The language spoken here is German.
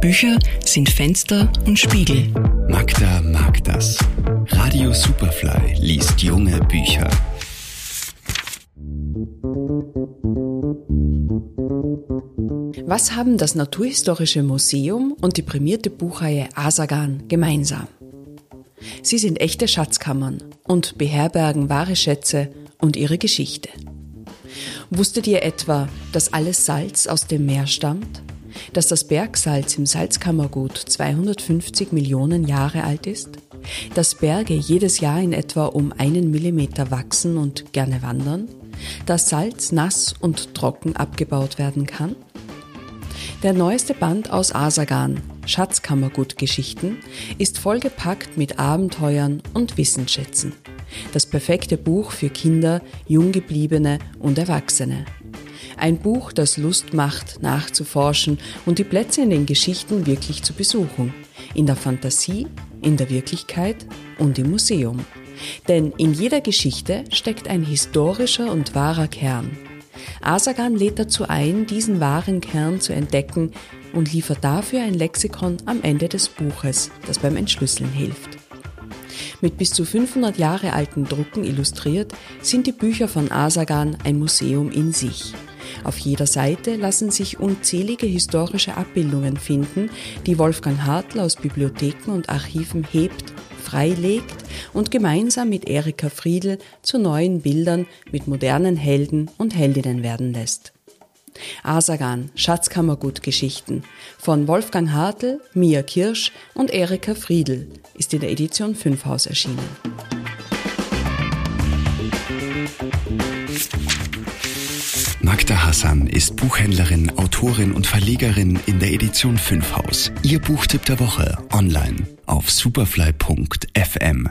Bücher sind Fenster und Spiegel. Magda mag das. Radio Superfly liest junge Bücher. Was haben das Naturhistorische Museum und die prämierte Buchreihe Asagan gemeinsam? Sie sind echte Schatzkammern und beherbergen wahre Schätze und ihre Geschichte. Wusstet ihr etwa, dass alles Salz aus dem Meer stammt? Dass das Bergsalz im Salzkammergut 250 Millionen Jahre alt ist? Dass Berge jedes Jahr in etwa um 1 Millimeter wachsen und gerne wandern? Dass Salz nass und trocken abgebaut werden kann? Der neueste Band aus Asagan, Schatzkammergut-Geschichten(n), ist vollgepackt mit Abenteuern und Wissensschätzen. Das perfekte Buch für Kinder, Junggebliebene und Erwachsene. Ein Buch, das Lust macht, nachzuforschen und die Plätze in den Geschichten wirklich zu besuchen. In der Fantasie, in der Wirklichkeit und im Museum. Denn in jeder Geschichte steckt ein historischer und wahrer Kern. Asagan lädt dazu ein, diesen wahren Kern zu entdecken und liefert dafür ein Lexikon am Ende des Buches, das beim Entschlüsseln hilft. Mit bis zu 500 Jahre alten Drucken illustriert, sind die Bücher von Asagan ein Museum in sich. Auf jeder Seite lassen sich unzählige historische Abbildungen finden, die Wolfgang Hartl aus Bibliotheken und Archiven hebt, freilegt und gemeinsam mit Erika Friedl zu neuen Bildern mit modernen Helden und Heldinnen werden lässt. Asagan, Schatzkammergut-Geschichten von Wolfgang Hartl, Mia Kirsch und Erika Friedl ist in der Edition 5Haus erschienen. Dr. Hassan ist Buchhändlerin, Autorin und Verlegerin in der Edition 5 Haus. Ihr Buchtipp der Woche online auf superfly.fm.